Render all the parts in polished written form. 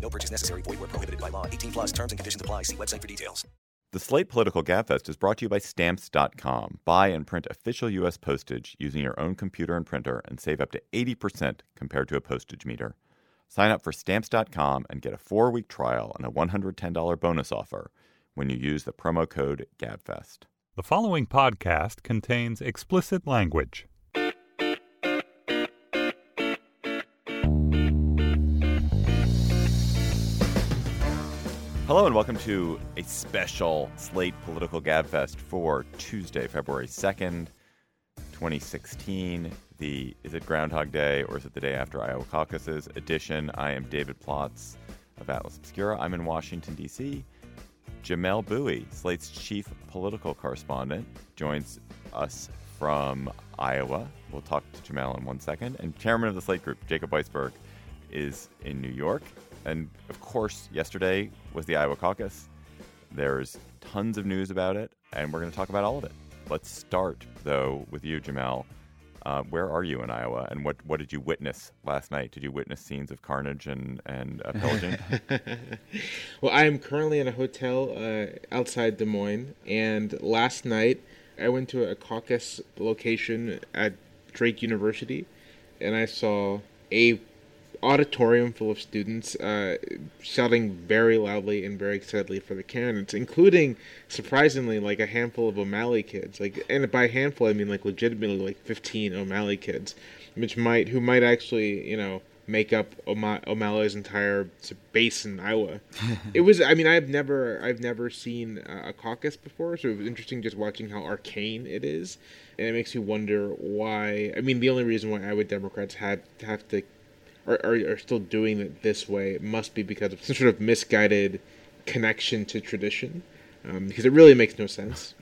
No purchase necessary. Void where prohibited by law. 18 plus terms and conditions apply. See website for details. The Slate Political Gabfest is brought to you by Stamps.com. Buy and print official U.S. postage using your own computer and printer and save up to 80% compared to a postage meter. Sign up for Stamps.com and get a 4-week trial and a $110 bonus offer when you use the promo code GABFEST. The following podcast contains explicit language. Hello and welcome to a special Slate Political Gabfest for Tuesday, February 2nd, 2016. Is it Groundhog Day or is it the day after Iowa caucuses edition? I am David Plotz of Atlas Obscura. I'm in Washington, D.C. Jamelle Bouie, Slate's chief political correspondent, joins us from Iowa. We'll talk to Jamelle in one second. And chairman of the Slate Group, Jacob Weisberg, is in New York. And, of course, yesterday was the Iowa caucus. There's tons of news about it, and we're going to talk about all of it. Let's start, though, with you, Jamelle. Where are you in Iowa, and what did you witness last night? Did you witness scenes of carnage and pillaging? Well, I am currently in a hotel outside Des Moines, and last night I went to a caucus location at Drake University, and I saw a auditorium full of students shouting very loudly and very excitedly for the candidates, including, surprisingly, like a handful of O'Malley kids. Like, and by handful, I mean like legitimately like 15 O'Malley kids, who might actually, you know, make up O'Malley's entire base in Iowa. It was, I mean, I've never seen a caucus before, so it was interesting just watching how arcane it is, and it makes you wonder why. I mean, the only reason why Iowa Democrats have to are still doing it this way, it must be because of some sort of misguided connection to tradition, because it really makes no sense.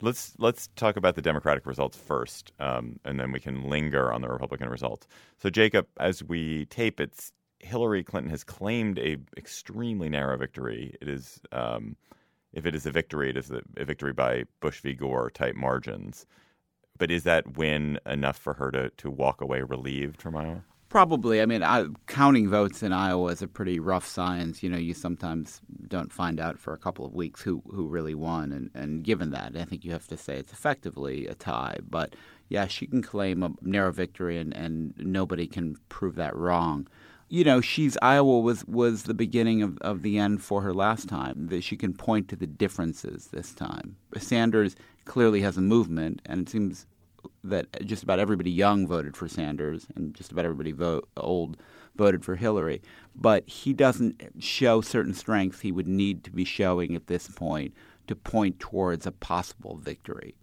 Let's talk about the Democratic results first, and then we can linger on the Republican results. So, Jacob, as we tape, it's Hillary Clinton has claimed a extremely narrow victory. It is, if it is a victory, it is a victory by Bush v. Gore type margins. But is that win enough for her to walk away relieved from Iowa? Probably. I mean, counting votes in Iowa is a pretty rough science. You know, you sometimes don't find out for a couple of weeks who really won. And given that, I think you have to say it's effectively a tie. But, yeah, she can claim a narrow victory, and nobody can prove that wrong. You know, Iowa was the beginning of the end for her last time. That she can point to the differences this time. Sanders clearly has a movement, and it seems that just about everybody young voted for Sanders and just about everybody old voted for Hillary. But he doesn't show certain strengths he would need to be showing at this point to point towards a possible victory.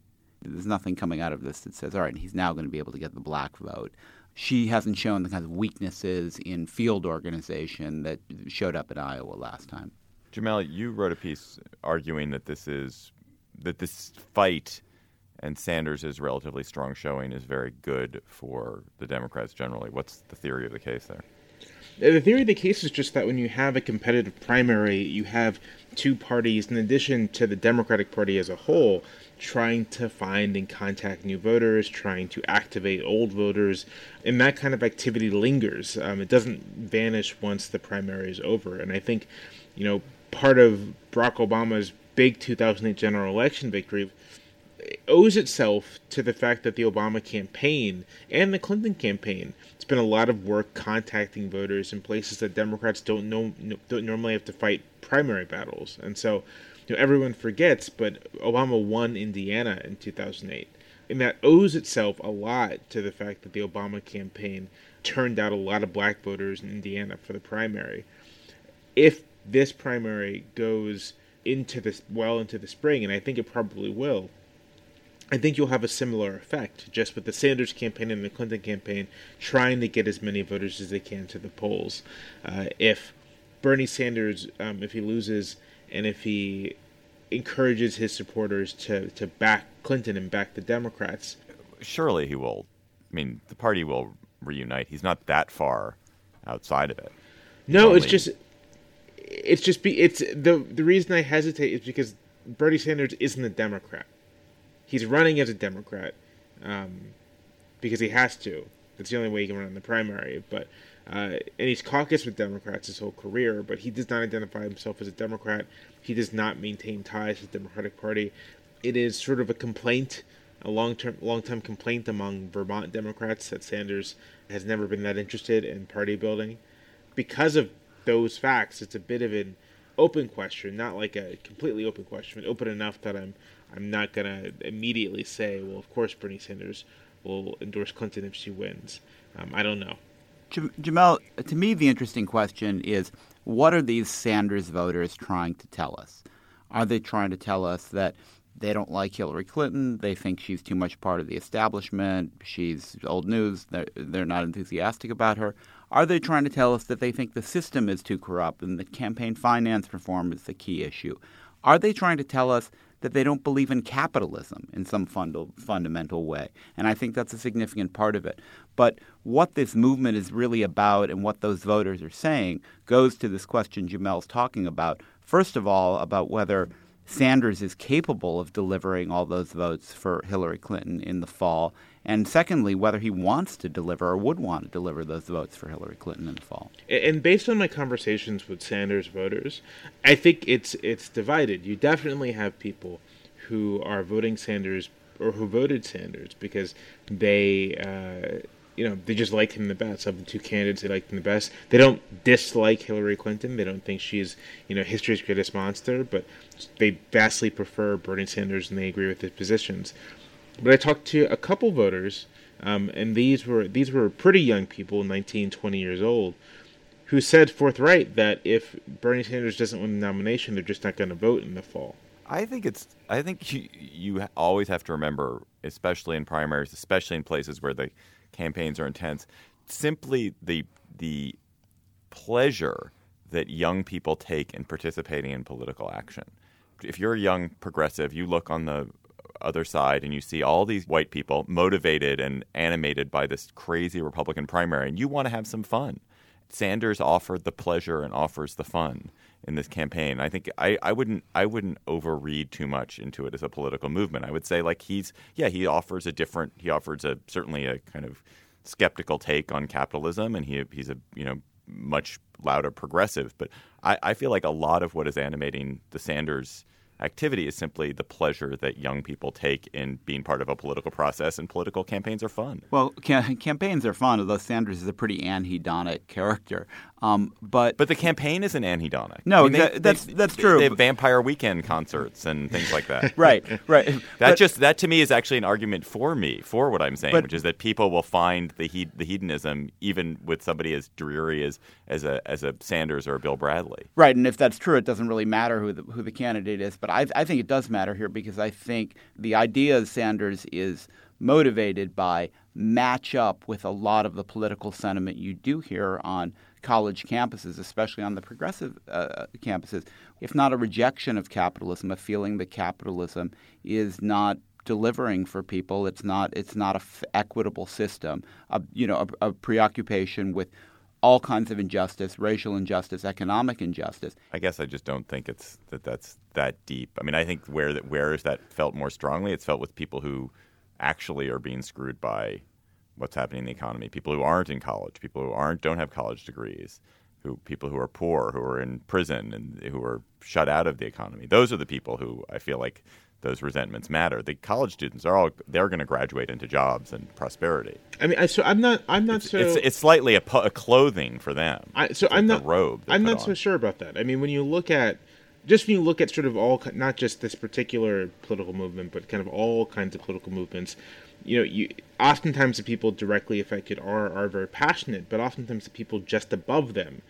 There's nothing coming out of this that says, all right, he's now going to be able to get the black vote. She hasn't shown the kinds of weaknesses in field organization that showed up in Iowa last time. Jamelle, you wrote a piece arguing that this fight and Sanders' relatively strong showing is very good for the Democrats generally. What's the theory of the case there? The theory of the case is just that when you have a competitive primary, you have two parties, in addition to the Democratic Party as a whole, trying to find and contact new voters, trying to activate old voters, and that kind of activity lingers. It doesn't vanish once the primary is over. And I think, you know, part of Barack Obama's big 2008 general election victory owes itself to the fact that the Obama campaign and the Clinton campaign, it's been a lot of work contacting voters in places that Democrats don't normally have to fight primary battles. And so, you know, everyone forgets, but Obama won Indiana in 2008. And that owes itself a lot to the fact that the Obama campaign turned out a lot of black voters in Indiana for the primary. If this primary goes into the spring, and I think it probably will, I think you'll have a similar effect, just with the Sanders campaign and the Clinton campaign trying to get as many voters as they can to the polls. If Bernie Sanders, if he loses and if he encourages his supporters to back Clinton and back the Democrats. Surely he will. I mean, the party will reunite. He's not that far outside of it. No, the reason I hesitate is because Bernie Sanders isn't a Democrat. He's running as a Democrat because he has to. That's the only way he can run in the primary. But and he's caucused with Democrats his whole career, but he does not identify himself as a Democrat. He does not maintain ties to the Democratic Party. It is sort of a complaint, a long-time complaint among Vermont Democrats that Sanders has never been that interested in party building. Because of those facts, it's a bit of an open question, not like a completely open question, but open enough that I'm not going to immediately say, well, of course Bernie Sanders will endorse Clinton if she wins. I don't know. Jamel, to me the interesting question is, what are these Sanders voters trying to tell us? Are they trying to tell us that they don't like Hillary Clinton, they think she's too much part of the establishment, she's old news, they're not enthusiastic about her? Are they trying to tell us that they think the system is too corrupt and that campaign finance reform is the key issue? Are they trying to tell us that they don't believe in capitalism in some fundamental way? And I think that's a significant part of it. But what this movement is really about and what those voters are saying goes to this question Jamel's talking about. First of all, about whether Sanders is capable of delivering all those votes for Hillary Clinton in the fall. And secondly, whether he wants to deliver or would want to deliver those votes for Hillary Clinton in the fall. And based on my conversations with Sanders voters, I think it's divided. You definitely have people who are voting Sanders or who voted Sanders because they just like him the best. Of the two candidates, they liked him the best. They don't dislike Hillary Clinton. They don't think she's, history's greatest monster, but they vastly prefer Bernie Sanders and they agree with his positions. But I talked to a couple voters, and these were pretty young people, 19, 20 years old, who said forthright that if Bernie Sanders doesn't win the nomination, they're just not going to vote in the fall. I think you always have to remember, especially in primaries, especially in places where the campaigns are intense, simply the pleasure that young people take in participating in political action. If you're a young progressive, you look on the other side and you see all these white people motivated and animated by this crazy Republican primary, and you want to have some fun. Sanders offered the pleasure and offers the fun in this campaign. I think I wouldn't overread too much into it as a political movement. I would say he offers certainly a kind of skeptical take on capitalism, and he's a much louder progressive. But I feel like a lot of what is animating the Sanders activity is simply the pleasure that young people take in being part of a political process, and political campaigns are fun. Well, campaigns are fun, although Sanders is a pretty anhedonic character. But the campaign isn't anhedonic. No, that's true. They have Vampire Weekend concerts and things like that. right. That to me is actually an argument for what I'm saying, which is that people will find the hedonism even with somebody as dreary as a Sanders or a Bill Bradley. Right, and if that's true, it doesn't really matter who the candidate is. But I think it does matter here because I think the idea of Sanders is motivated by match up with a lot of the political sentiment you do hear on college campuses, especially on the progressive campuses, if not a rejection of capitalism, a feeling that capitalism is not delivering for people. It's not an equitable system, a preoccupation with all kinds of injustice, racial injustice, economic injustice. I guess I just don't think it's that's that deep. I mean, I think where is that felt more strongly? It's felt with people who actually are being screwed by what's happening in the economy, people who aren't in college, people who don't have college degrees, people who are poor, who are in prison, and who are shut out of the economy. Those are the people who I feel like those resentments matter. The college students they're going to graduate into jobs and prosperity. I mean, It's slightly a clothing for them. I'm not so sure about that. I mean, when you look at sort of all, not just this particular political movement, but kind of all kinds of political movements. Oftentimes the people directly affected are very passionate, but oftentimes the people just above them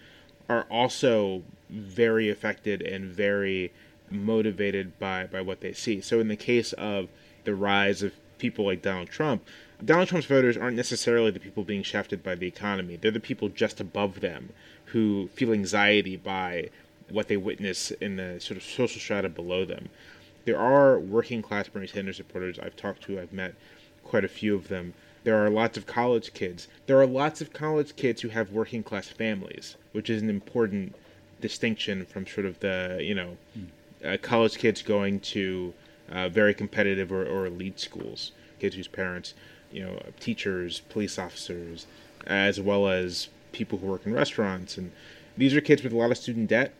are also very affected and very motivated by what they see. So in the case of the rise of people like Donald Trump's voters aren't necessarily the people being shafted by the economy. They're the people just above them who feel anxiety by what they witness in the sort of social strata below them. There are working class Bernie Sanders supporters I've talked to. I've met quite a few of them. There are lots of college kids. There are lots of college kids who have working class families, which is an important distinction from sort of the, college kids going to very competitive or elite schools, kids whose parents, teachers, police officers, as well as people who work in restaurants. And these are kids with a lot of student debt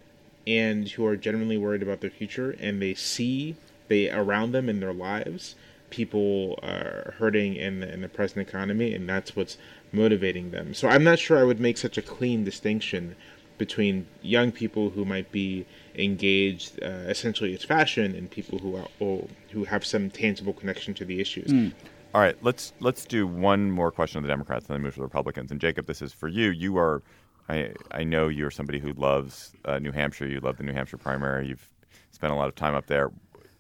and who are genuinely worried about their future. And they see around them in their lives people are hurting in the present economy, and that's what's motivating them. So I'm not sure I would make such a clean distinction between young people who might be engaged essentially as fashion and people who have some tangible connection to the issues. Mm. All right, let's do one more question of the Democrats and then move to the Republicans. And Jacob, this is for you. You are, I know you're somebody who loves New Hampshire. You love the New Hampshire primary. You've spent a lot of time up there.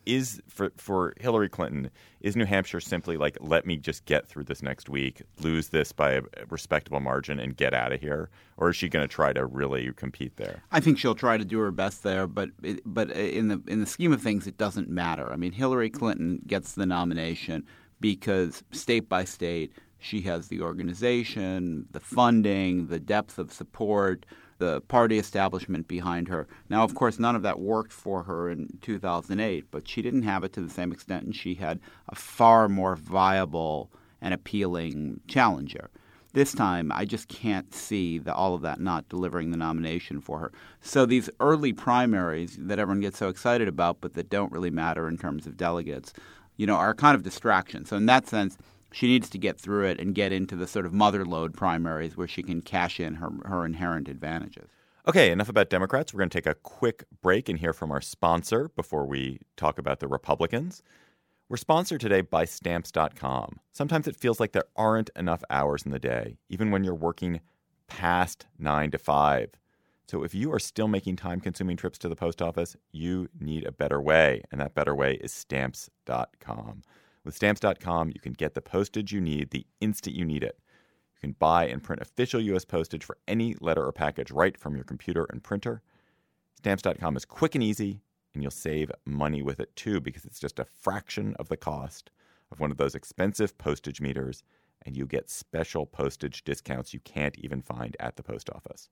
Is for Hillary Clinton, is New Hampshire simply like, let me just get through this next week, lose this by a respectable margin and get out of here? Or is she going to try to really compete there? I think she'll try to do her best there, but in the scheme of things, it doesn't matter. I mean, Hillary Clinton gets the nomination because state by state, she has the organization, the funding, the depth of support, the party establishment behind her. Now, of course, none of that worked for her in 2008, but she didn't have it to the same extent, and she had a far more viable and appealing challenger. This time, I just can't see all of that not delivering the nomination for her. So these early primaries that everyone gets so excited about but that don't really matter in terms of delegates, are kind of distractions. So in that sense, she needs to get through it and get into the sort of mother load primaries where she can cash in her inherent advantages. Okay, enough about Democrats. We're going to take a quick break and hear from our sponsor before we talk about the Republicans. We're sponsored today by Stamps.com. Sometimes it feels like there aren't enough hours in the day, even when you're working past 9 to 5. So if you are still making time-consuming trips to the post office, you need a better way, and that better way is Stamps.com. With Stamps.com, you can get the postage you need the instant you need it. You can buy and print official U.S. postage for any letter or package right from your computer and printer. Stamps.com is quick and easy, and you'll save money with it, too, because it's just a fraction of the cost of one of those expensive postage meters, and you get special postage discounts you can't even find at the post office.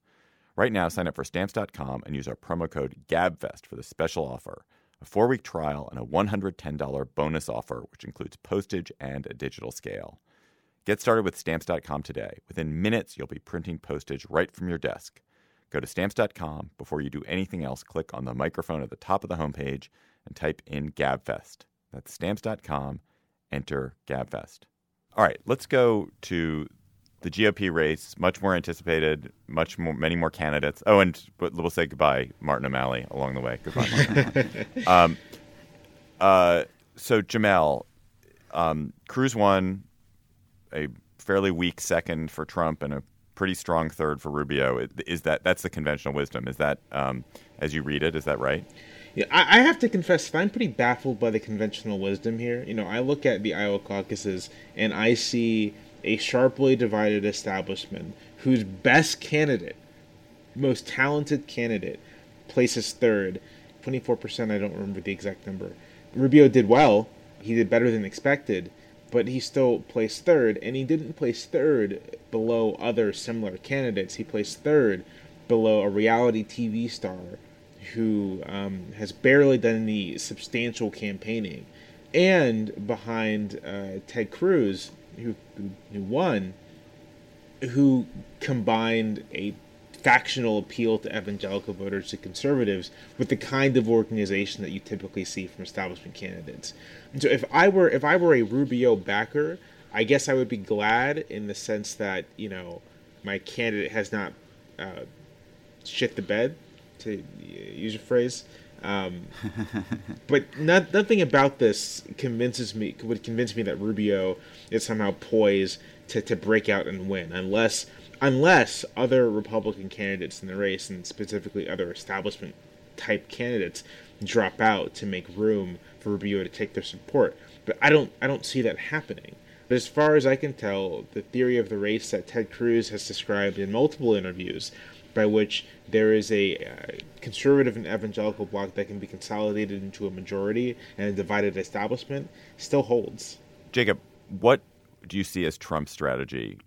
Right now, sign up for Stamps.com and use our promo code GABFEST for the special offer. A 4-week trial, and a $110 bonus offer, which includes postage and a digital scale. Get started with Stamps.com today. Within minutes, you'll be printing postage right from your desk. Go to Stamps.com. Before you do anything else, click on the microphone at the top of the homepage and type in GabFest. That's Stamps.com. Enter GabFest. All right, let's go to the GOP race, much more anticipated, many more candidates. Oh, and we'll say goodbye, Martin O'Malley, along the way. Goodbye, Martin O'Malley. So, Jamel, Cruz won, a fairly weak second for Trump and a pretty strong third for Rubio. That's the conventional wisdom. Is that, as you read it, is that right? Yeah, I have to confess that I'm pretty baffled by the conventional wisdom here. I look at the Iowa caucuses and I see a sharply divided establishment whose best candidate, most talented candidate, places third, 24%, I don't remember the exact number. Rubio did well. He did better than expected, but he still placed third, and he didn't place third below other similar candidates. He placed third below a reality TV star who has barely done any substantial campaigning, and behind Ted Cruz, who won, who combined a factional appeal to evangelical voters to conservatives with the kind of organization that you typically see from establishment candidates. And so if I were a Rubio backer, I guess I would be glad in the sense that, my candidate has not shit the bed, to use a phrase. But nothing about this would convince me that Rubio is somehow poised to break out and win, unless other Republican candidates in the race, and specifically other establishment type candidates, drop out to make room for Rubio to take their support. But I don't see that happening. But as far as I can tell, the theory of the race that Ted Cruz has described in multiple interviews by which there is a conservative and evangelical bloc that can be consolidated into a majority and a divided establishment still holds. Jacob, what do you see as Trump's strategy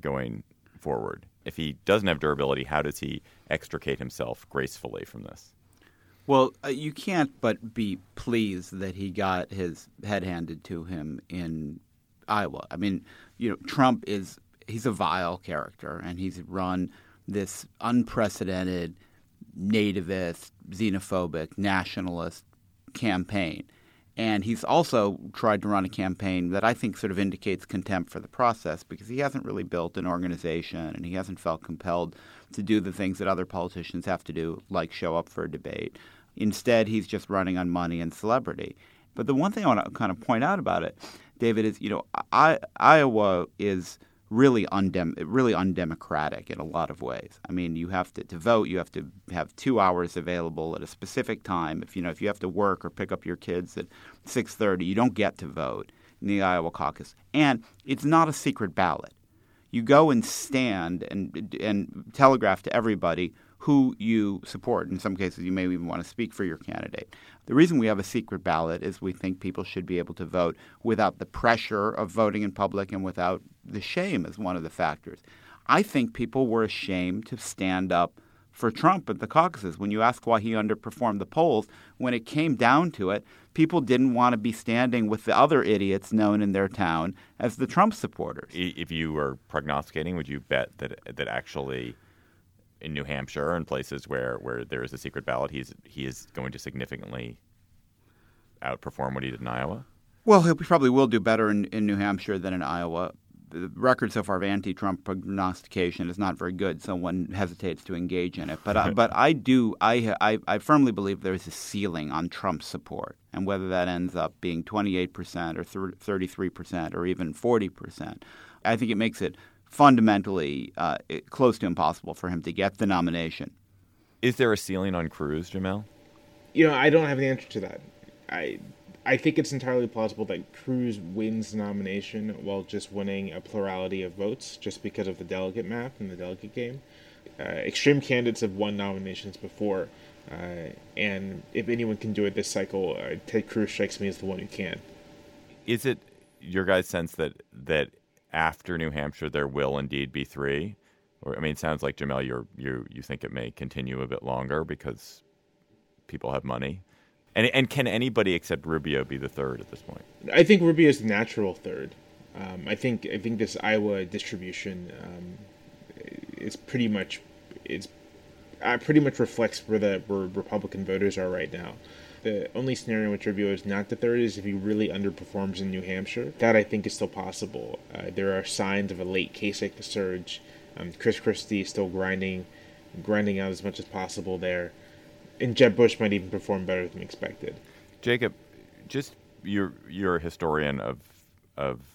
going forward? If he doesn't have durability, how does he extricate himself gracefully from this? Well, you can't but be pleased that he got his head handed to him in Iowa. I mean, you know, Trump is – he's a vile character, and he's run this unprecedented nativist, xenophobic, nationalist campaign. And he's also tried to run a campaign that I think sort of indicates contempt for the process, because he hasn't really built an organization and he hasn't felt compelled to do the things that other politicians have to do, like show up for a debate. Instead, he's just running on money and celebrity. But the one thing I want to kind of point out about it, David, is, you know, Iowa is really really undemocratic in a lot of ways. I mean, you have to vote. You have to have 2 hours available at a specific time. If you have to work or pick up your kids at 6:30, you don't get to vote in the Iowa caucus. And it's not a secret ballot. You go and stand and telegraph to everybody who you support. In some cases, you may even want to speak for your candidate. The reason we have a secret ballot is we think people should be able to vote without the pressure of voting in public and without the shame as one of the factors. I think people were ashamed to stand up for Trump at the caucuses. When you ask why he underperformed the polls, when it came down to it, people didn't want to be standing with the other idiots known in their town as the Trump supporters. If you were prognosticating, would you bet that actually – in New Hampshire and places where there is a secret ballot, he is going to significantly outperform what he did in Iowa? Well, he probably will do better in New Hampshire than in Iowa. The record so far of anti-Trump prognostication is not very good, so one hesitates to engage in it. But I firmly believe there is a ceiling on Trump's support, and whether that ends up being 28% or 33% or even 40%, I think it makes it fundamentally close to impossible for him to get the nomination. Is there a ceiling on Cruz, Jamel? You know, I don't have an answer to that. I think it's entirely plausible that Cruz wins the nomination while just winning a plurality of votes just because of the delegate map and the delegate game. Extreme candidates have won nominations before, and if anyone can do it this cycle, Ted Cruz strikes me as the one who can. Is it your guys' sense that after New Hampshire, there will indeed be three? Or, I mean, it sounds like, Jamel, you think it may continue a bit longer because people have money. And can anybody except Rubio be the third at this point? I think Rubio is the natural third. I think this Iowa distribution pretty much reflects where Republican voters are right now. The only scenario in which Rubio is not the third is if he really underperforms in New Hampshire. That, I think, is still possible. There are signs of a late Kasich surge. Chris Christie is still grinding out as much as possible there. And Jeb Bush might even perform better than expected. Jacob, just you're a historian of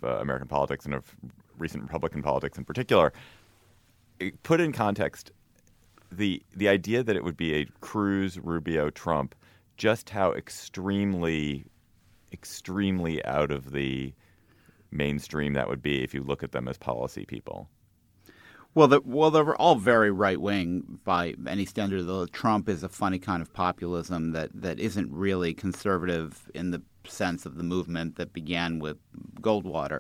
American politics and of recent Republican politics in particular. Put in context the idea that it would be a Cruz, Rubio, Trump, just how extremely out of the mainstream that would be if you look at them as policy people. Well, they were all very right-wing by any standard. Though Trump is a funny kind of populism that isn't really conservative in the sense of the movement that began with Goldwater.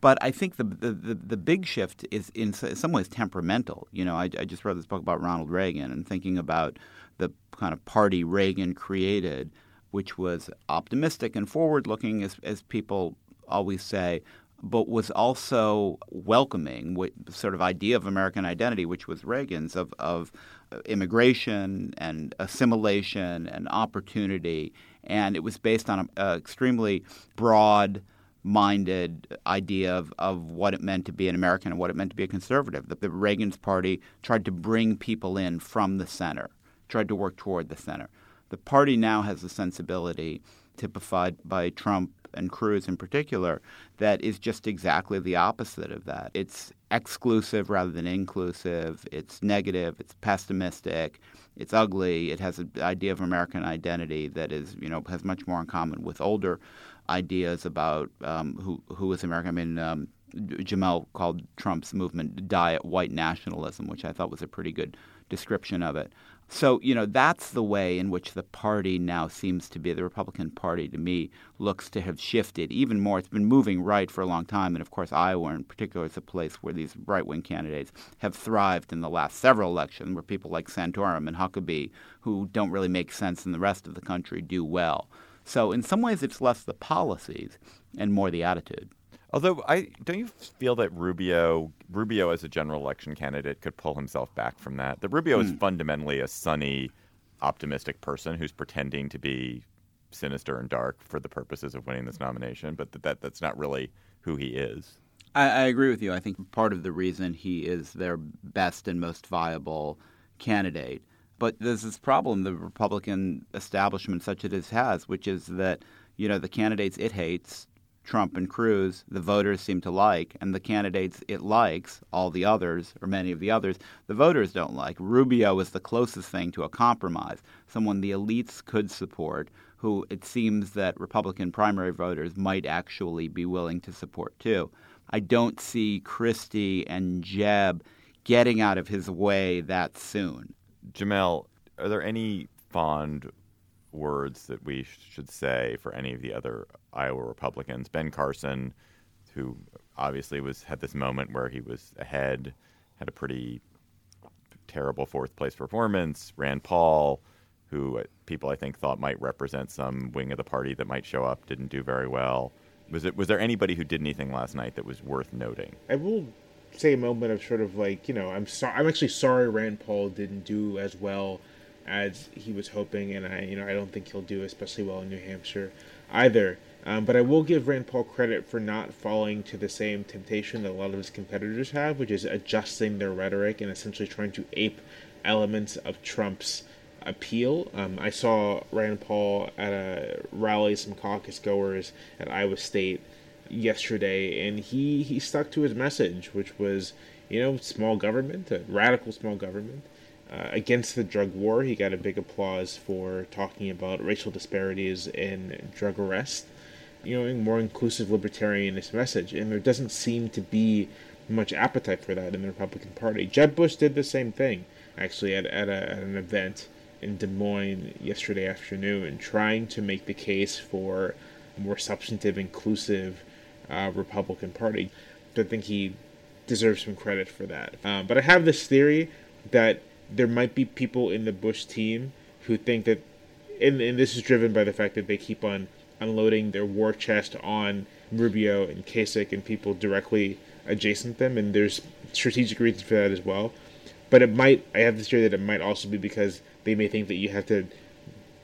But I think the big shift is in some ways temperamental. You know, I just read this book about Ronald Reagan and thinking about the kind of party Reagan created, which was optimistic and forward-looking, as people always say, but was also welcoming, with sort of idea of American identity, which was Reagan's, of immigration and assimilation and opportunity. And it was based on an extremely broad-minded idea of what it meant to be an American and what it meant to be a conservative. The Reagan's party tried to bring people in from the center, tried to work toward the center. The party now has a sensibility typified by Trump and Cruz in particular that is just exactly the opposite of that. It's exclusive rather than inclusive. It's negative. It's pessimistic. It's ugly. It has an idea of American identity that is, you know, has much more in common with older ideas about who is American. I mean, Jamel called Trump's movement diet white nationalism, which I thought was a pretty good description of it. So, you know, that's the way in which the party now seems to be, the Republican Party to me, looks to have shifted even more. It's been moving right for a long time. And, of course, Iowa in particular is a place where these right-wing candidates have thrived in the last several elections, where people like Santorum and Huckabee, who don't really make sense in the rest of the country, do well. So in some ways it's less the policies and more the attitude. Although, don't you feel that Rubio as a general election candidate could pull himself back from that? That Rubio is fundamentally a sunny, optimistic person who's pretending to be sinister and dark for the purposes of winning this nomination, but that's not really who he is. I agree with you. I think part of the reason he is their best and most viable candidate. But there's this problem the Republican establishment, such as it is, has, which is that, you know, the candidates it hates, Trump and Cruz, the voters seem to like, and the candidates it likes, all the others, or many of the others, the voters don't like. Rubio is the closest thing to a compromise, someone the elites could support, who it seems that Republican primary voters might actually be willing to support too. I don't see Christie and Jeb getting out of his way that soon. Jamel, are there any fond words that we should say for any of the other Iowa Republicans? Ben Carson, who obviously had this moment where he was ahead, had a pretty terrible fourth-place performance. Rand Paul, who people, I think, thought might represent some wing of the party that might show up, didn't do very well. Was there anybody who did anything last night that was worth noting? I will say a moment of sort of like, you know, I'm actually sorry Rand Paul didn't do as well as he was hoping, and I don't think he'll do especially well in New Hampshire either. But I will give Rand Paul credit for not falling to the same temptation that a lot of his competitors have, which is adjusting their rhetoric and essentially trying to ape elements of Trump's appeal. I saw Rand Paul at a rally, some caucus goers at Iowa State yesterday, and he stuck to his message, which was, you know, small government, a radical small government. Against the drug war, he got a big applause for talking about racial disparities in drug arrest, you know, a more inclusive libertarianist message. And there doesn't seem to be much appetite for that in the Republican Party. Jeb Bush did the same thing, actually, at an event in Des Moines yesterday afternoon, trying to make the case for a more substantive, inclusive Republican Party. I think he deserves some credit for that. But I have this theory that there might be people in the Bush team who think that, and this is driven by the fact that they keep on unloading their war chest on Rubio and Kasich and people directly adjacent them, and there's strategic reasons for that as well. But I have this theory that it might also be because they may think that you have to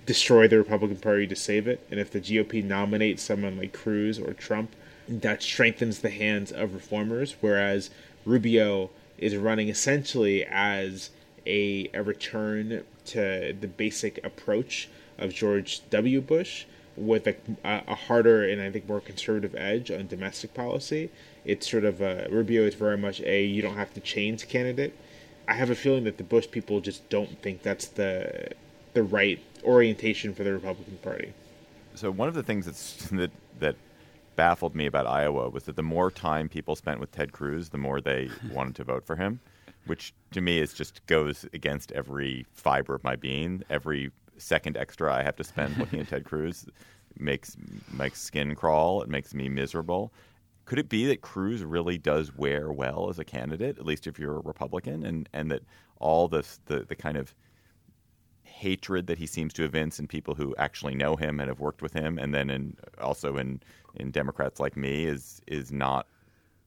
destroy the Republican Party to save it, and if the GOP nominates someone like Cruz or Trump, that strengthens the hands of reformers, whereas Rubio is running essentially as a return to the basic approach of George W. Bush with a harder and I think more conservative edge on domestic policy. It's sort of Rubio is very much a you don't have to change candidate. I have a feeling that the Bush people just don't think that's the right orientation for the Republican Party. So one of the things that baffled me about Iowa was that the more time people spent with Ted Cruz, the more they wanted to vote for him, which to me is just goes against every fiber of my being. Every second extra I have to spend looking at Ted Cruz makes my skin crawl. It makes me miserable. Could it be that Cruz really does wear well as a candidate, at least if you're a Republican, and that all this the kind of hatred that he seems to evince in people who actually know him and have worked with him, and then also in Democrats like me is not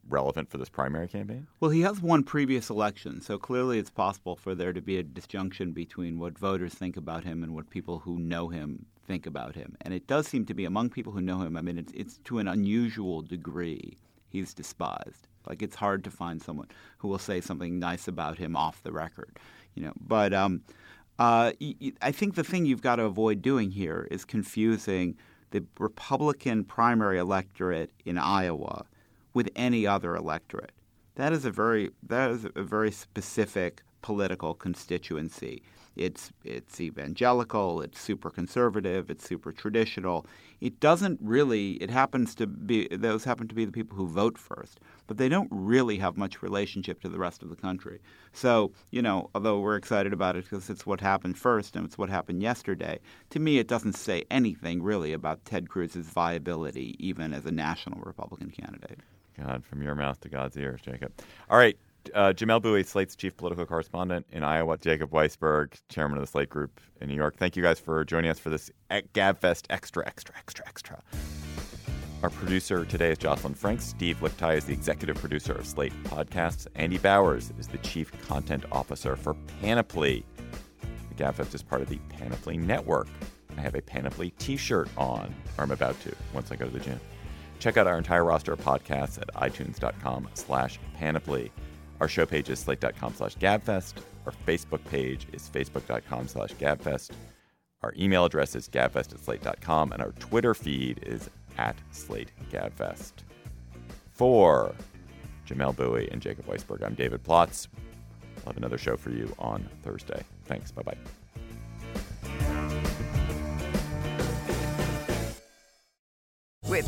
relevant for this primary campaign? Well, he has won previous elections, so clearly it's possible for there to be a disjunction between what voters think about him and what people who know him think about him. And it does seem to be among people who know him, I mean, it's to an unusual degree he's despised. Like, it's hard to find someone who will say something nice about him off the record, you know. But I think the thing you've got to avoid doing here is confusing the Republican primary electorate in Iowa with any other electorate. That is a very specific political constituency. It's evangelical, it's super conservative, it's super traditional. It doesn't really – it happens to be – those happen to be the people who vote first. But they don't really have much relationship to the rest of the country. So, you know, although we're excited about it because it's what happened first and it's what happened yesterday, to me it doesn't say anything really about Ted Cruz's viability even as a national Republican candidate. God, from your mouth to God's ears, Jacob. All right. Jamelle Bouie, Slate's chief political correspondent in Iowa, Jacob Weisberg, chairman of the Slate Group in New York. Thank you guys for joining us for this GabFest extra. Our producer today is Jocelyn Franks. Steve Liptai is the executive producer of Slate Podcasts. Andy Bowers is the chief content officer for Panoply. The GabFest is part of the Panoply Network. I have a Panoply t-shirt on, or I'm about to, once I go to the gym. Check out our entire roster of podcasts at itunes.com/Panoply. Our show page is slate.com/GabFest. Our Facebook page is facebook.com/GabFest. Our email address is gabfest@slate.com. And our Twitter feed is @SlateGabFest. For Jamelle Bouie and Jacob Weisberg, I'm David Plotz. We'll have another show for you on Thursday. Thanks. Bye-bye. With